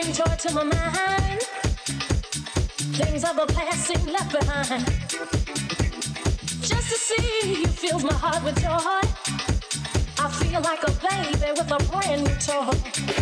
bring joy to my mind. Things of a passing left behind. Just to see you fills my heart with joy. I feel like a baby with a brand new toy.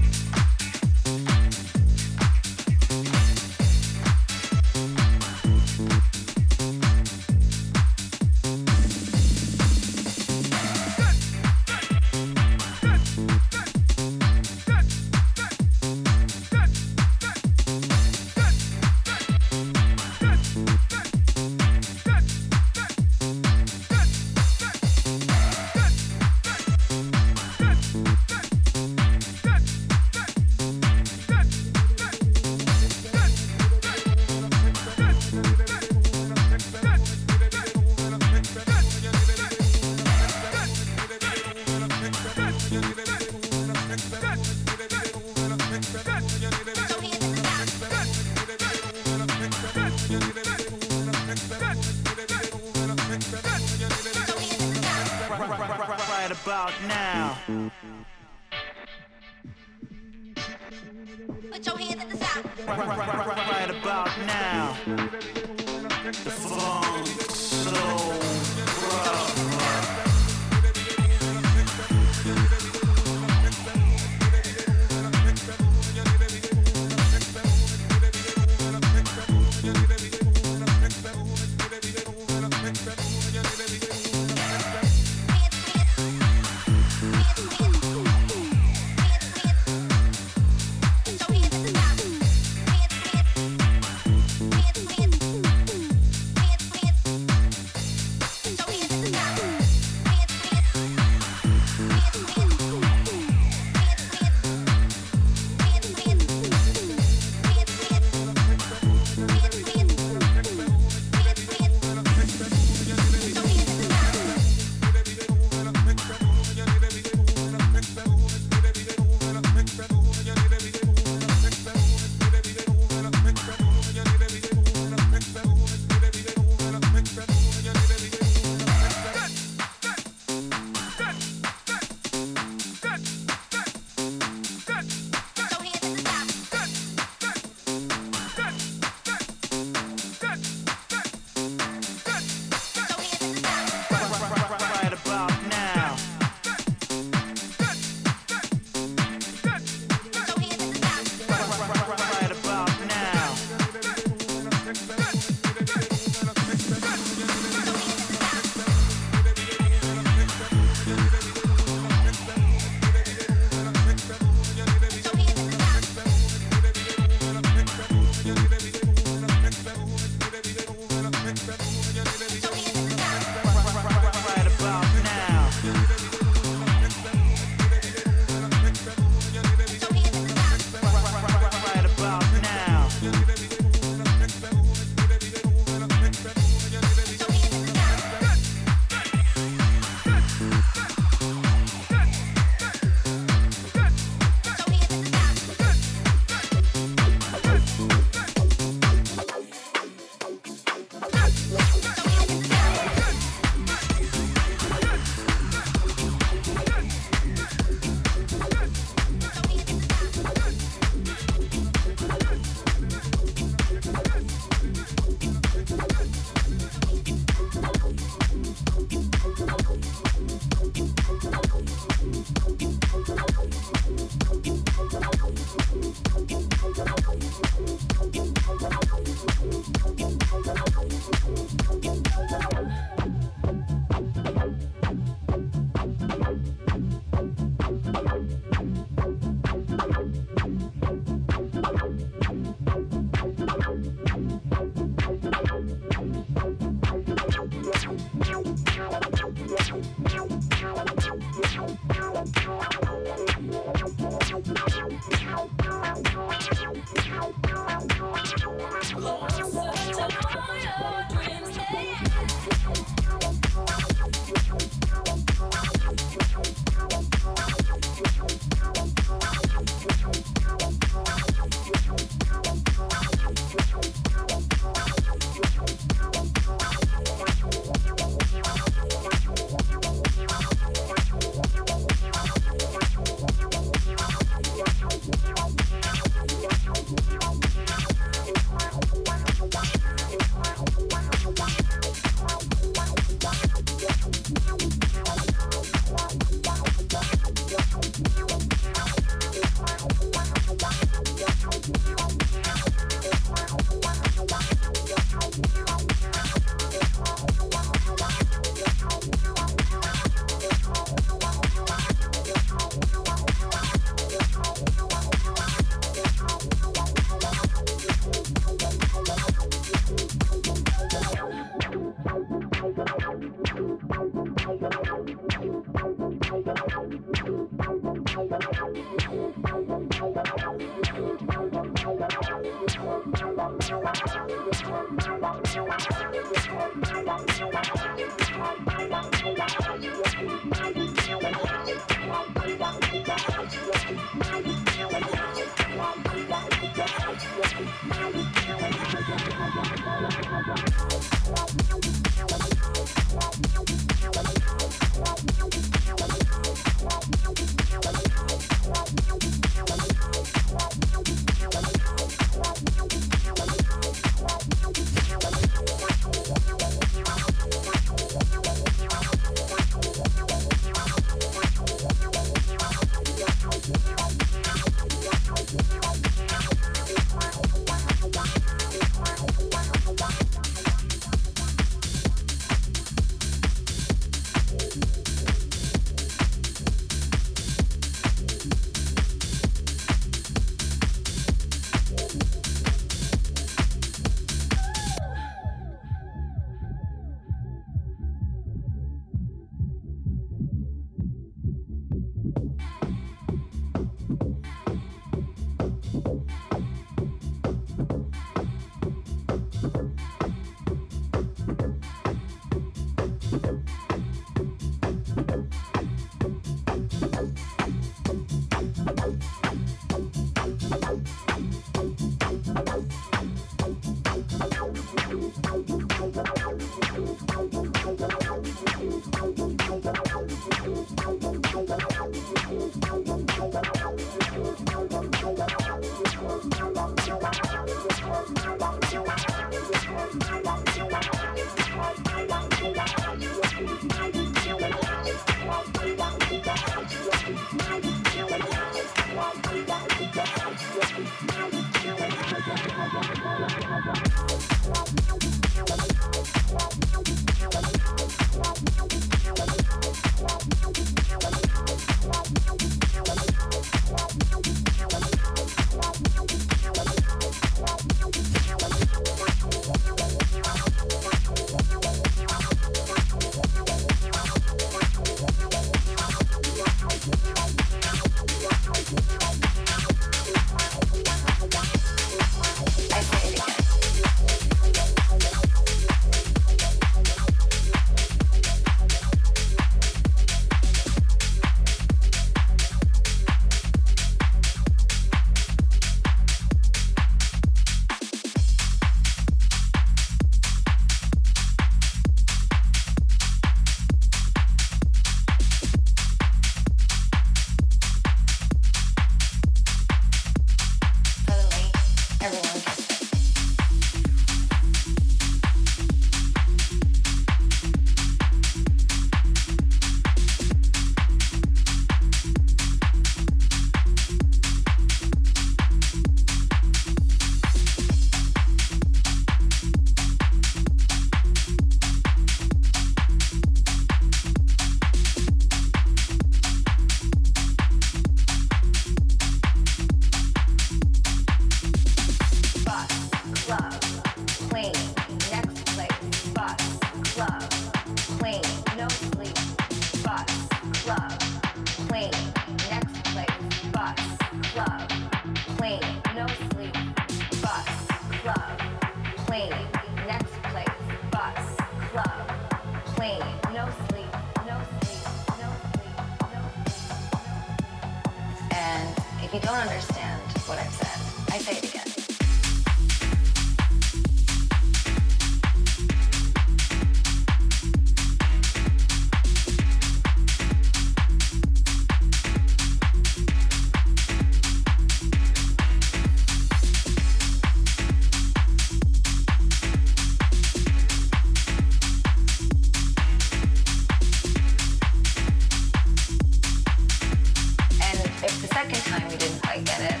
Second time we didn't quite get it,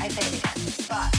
I say it again. But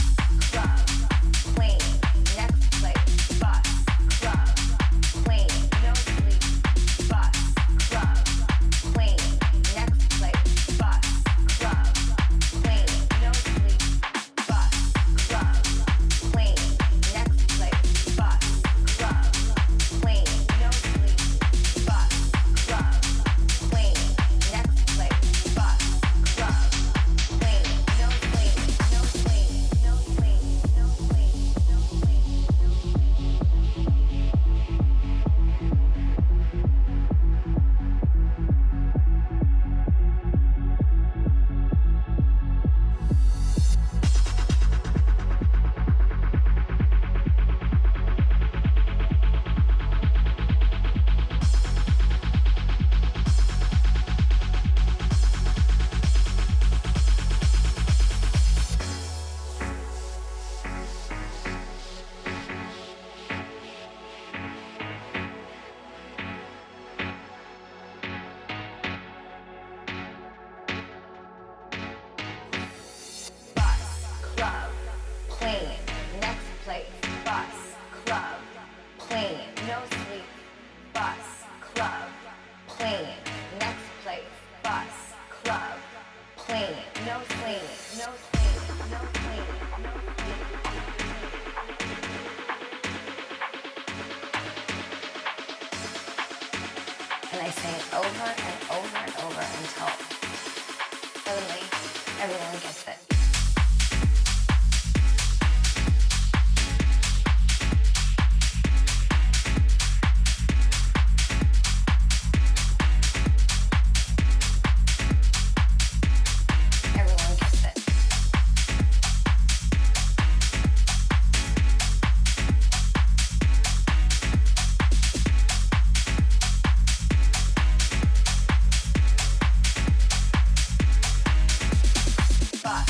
And I say it over and over and over until suddenly everyone gets it. Bye.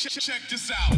Check this out.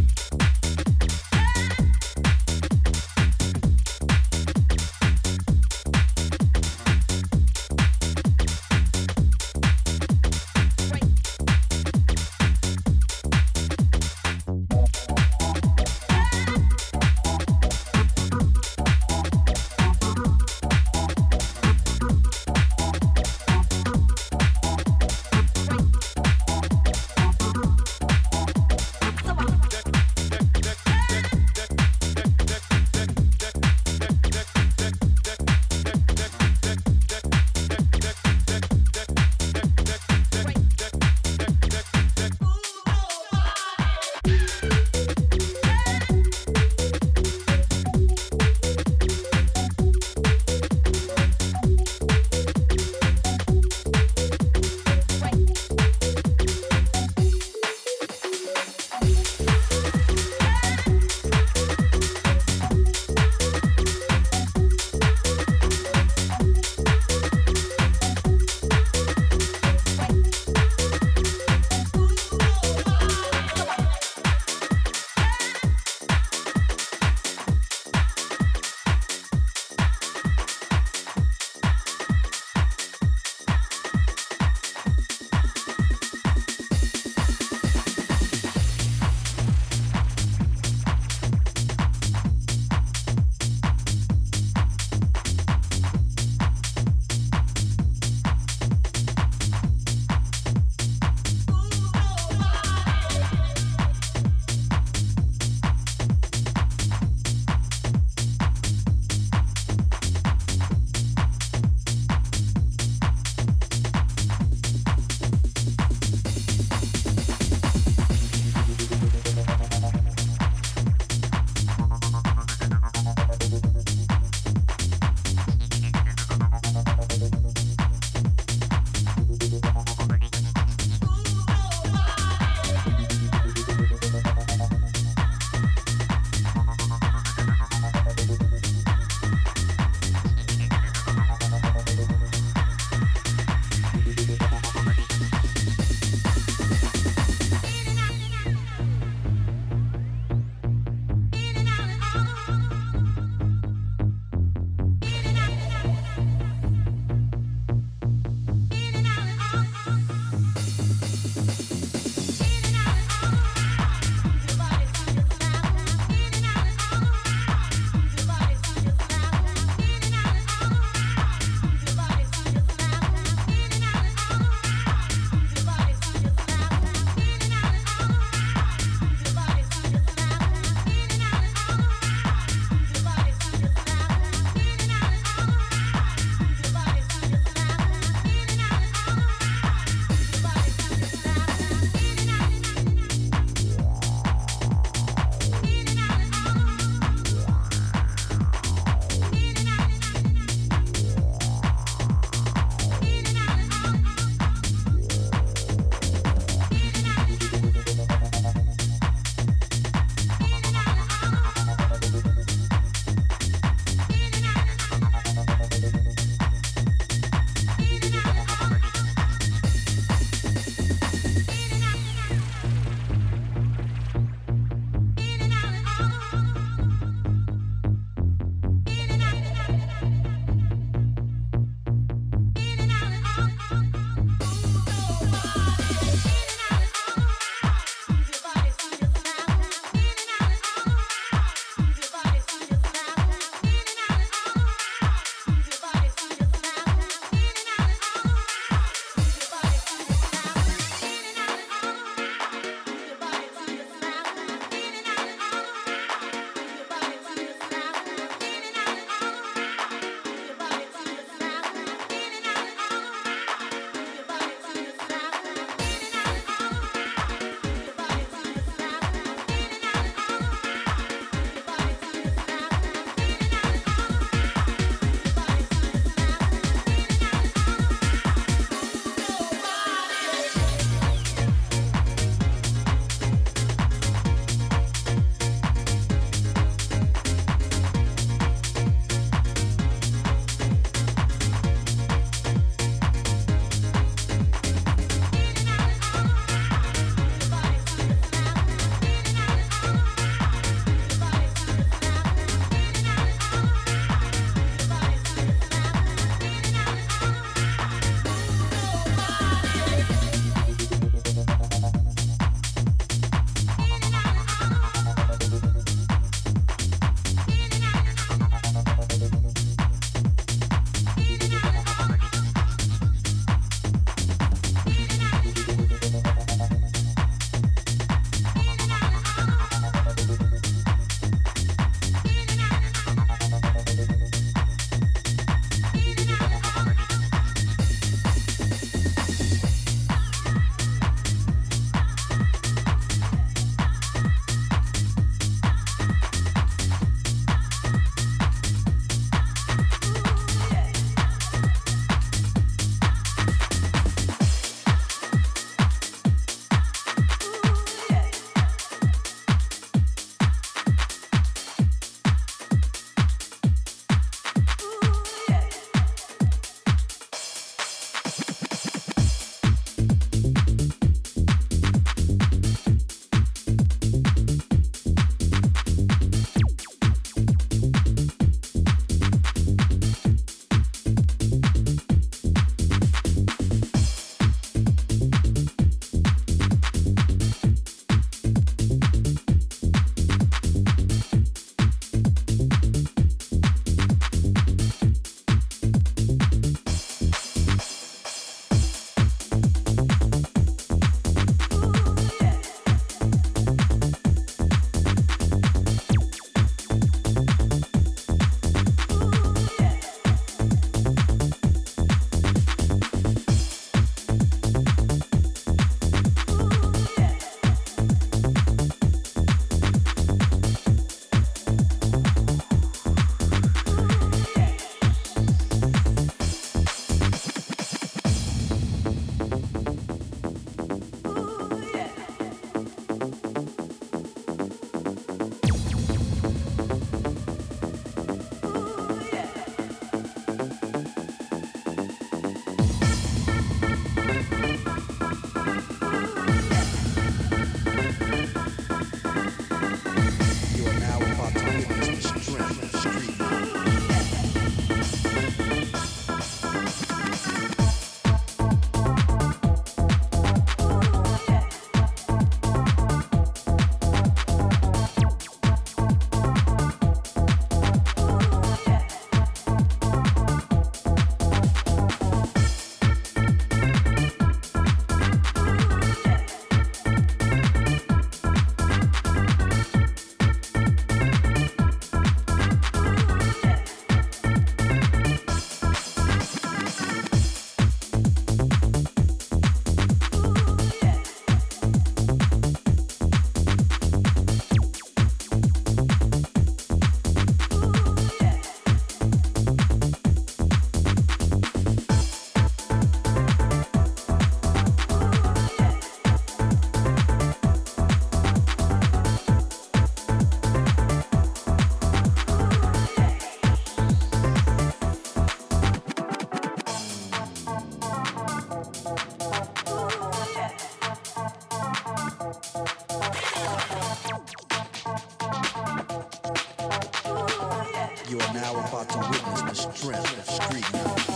strength of street knowledge.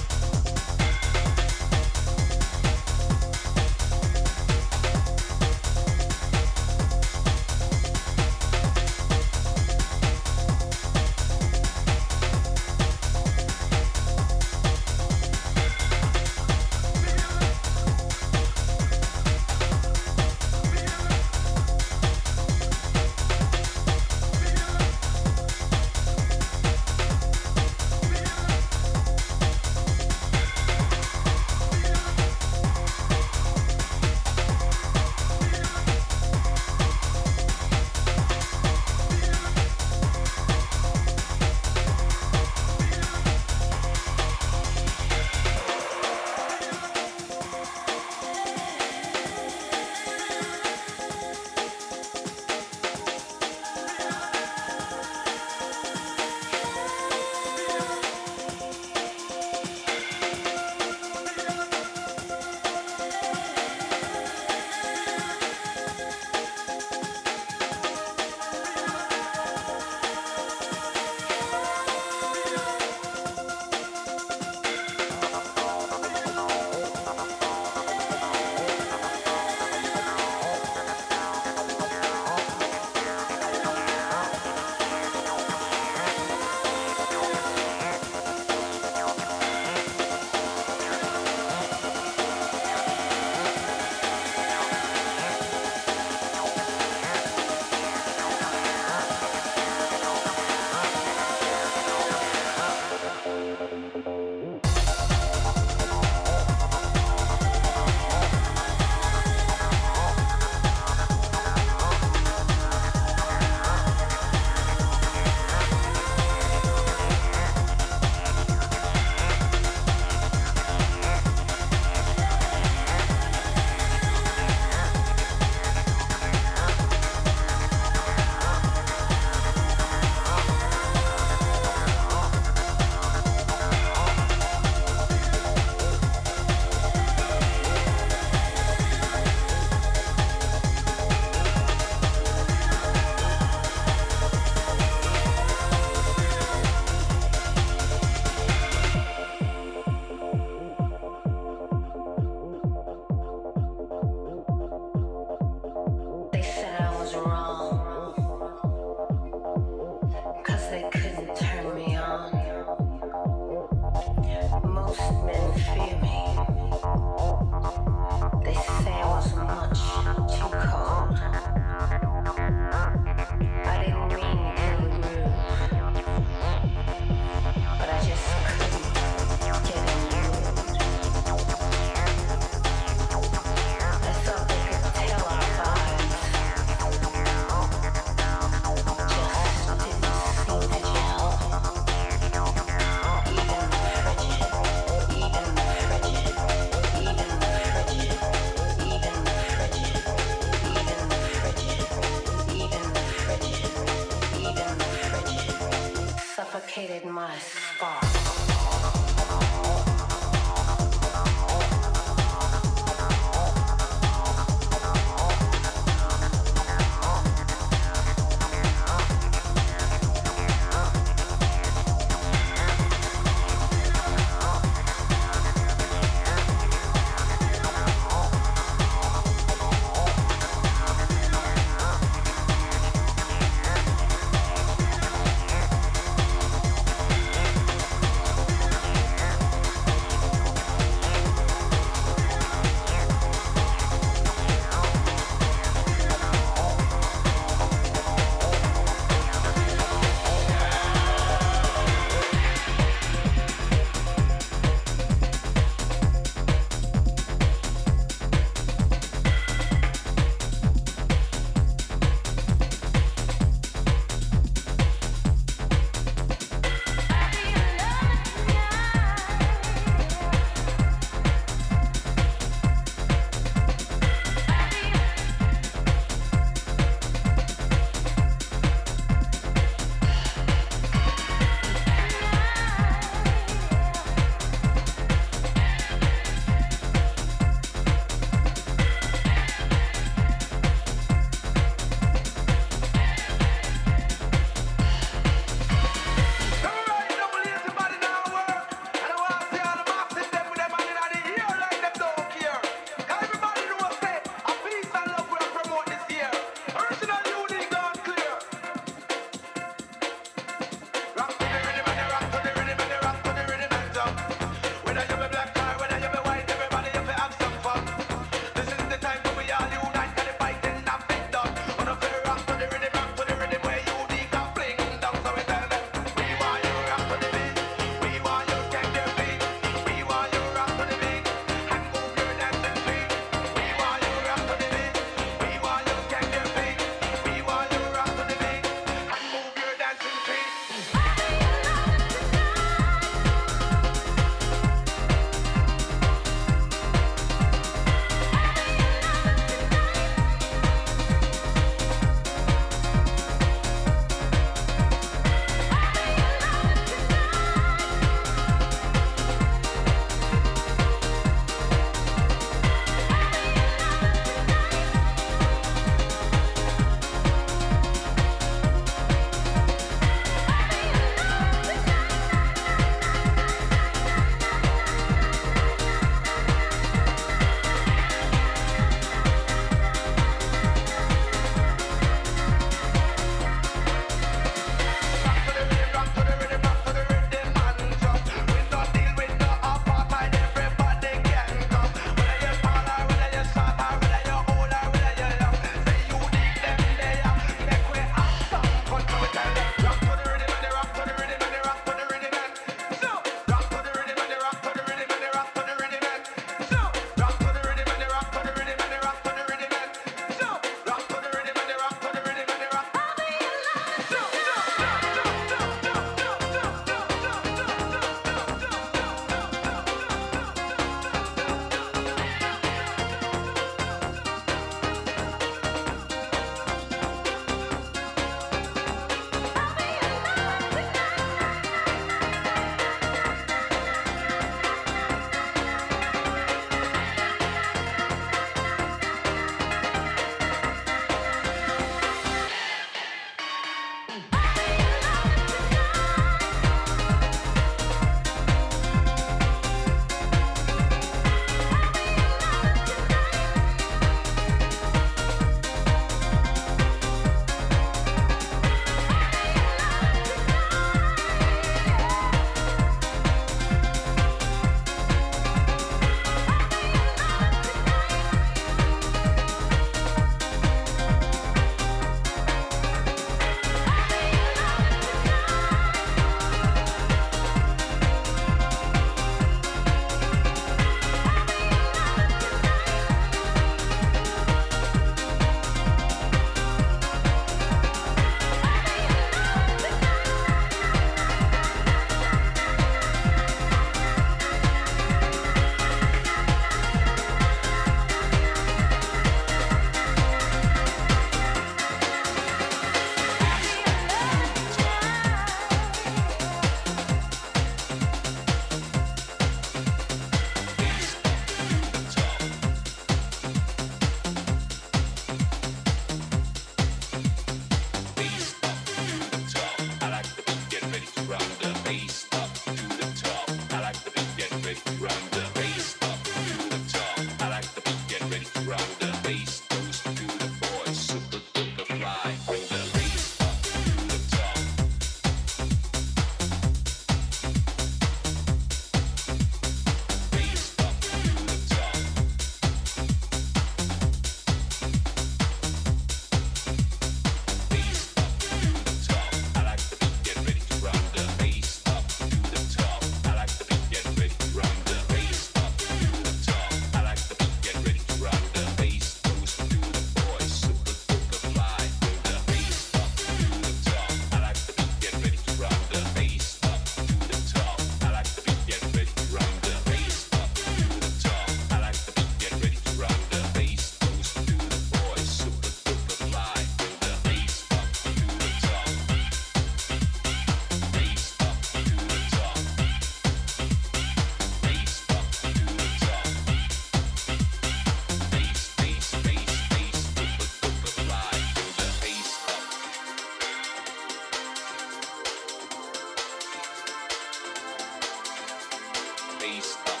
taste.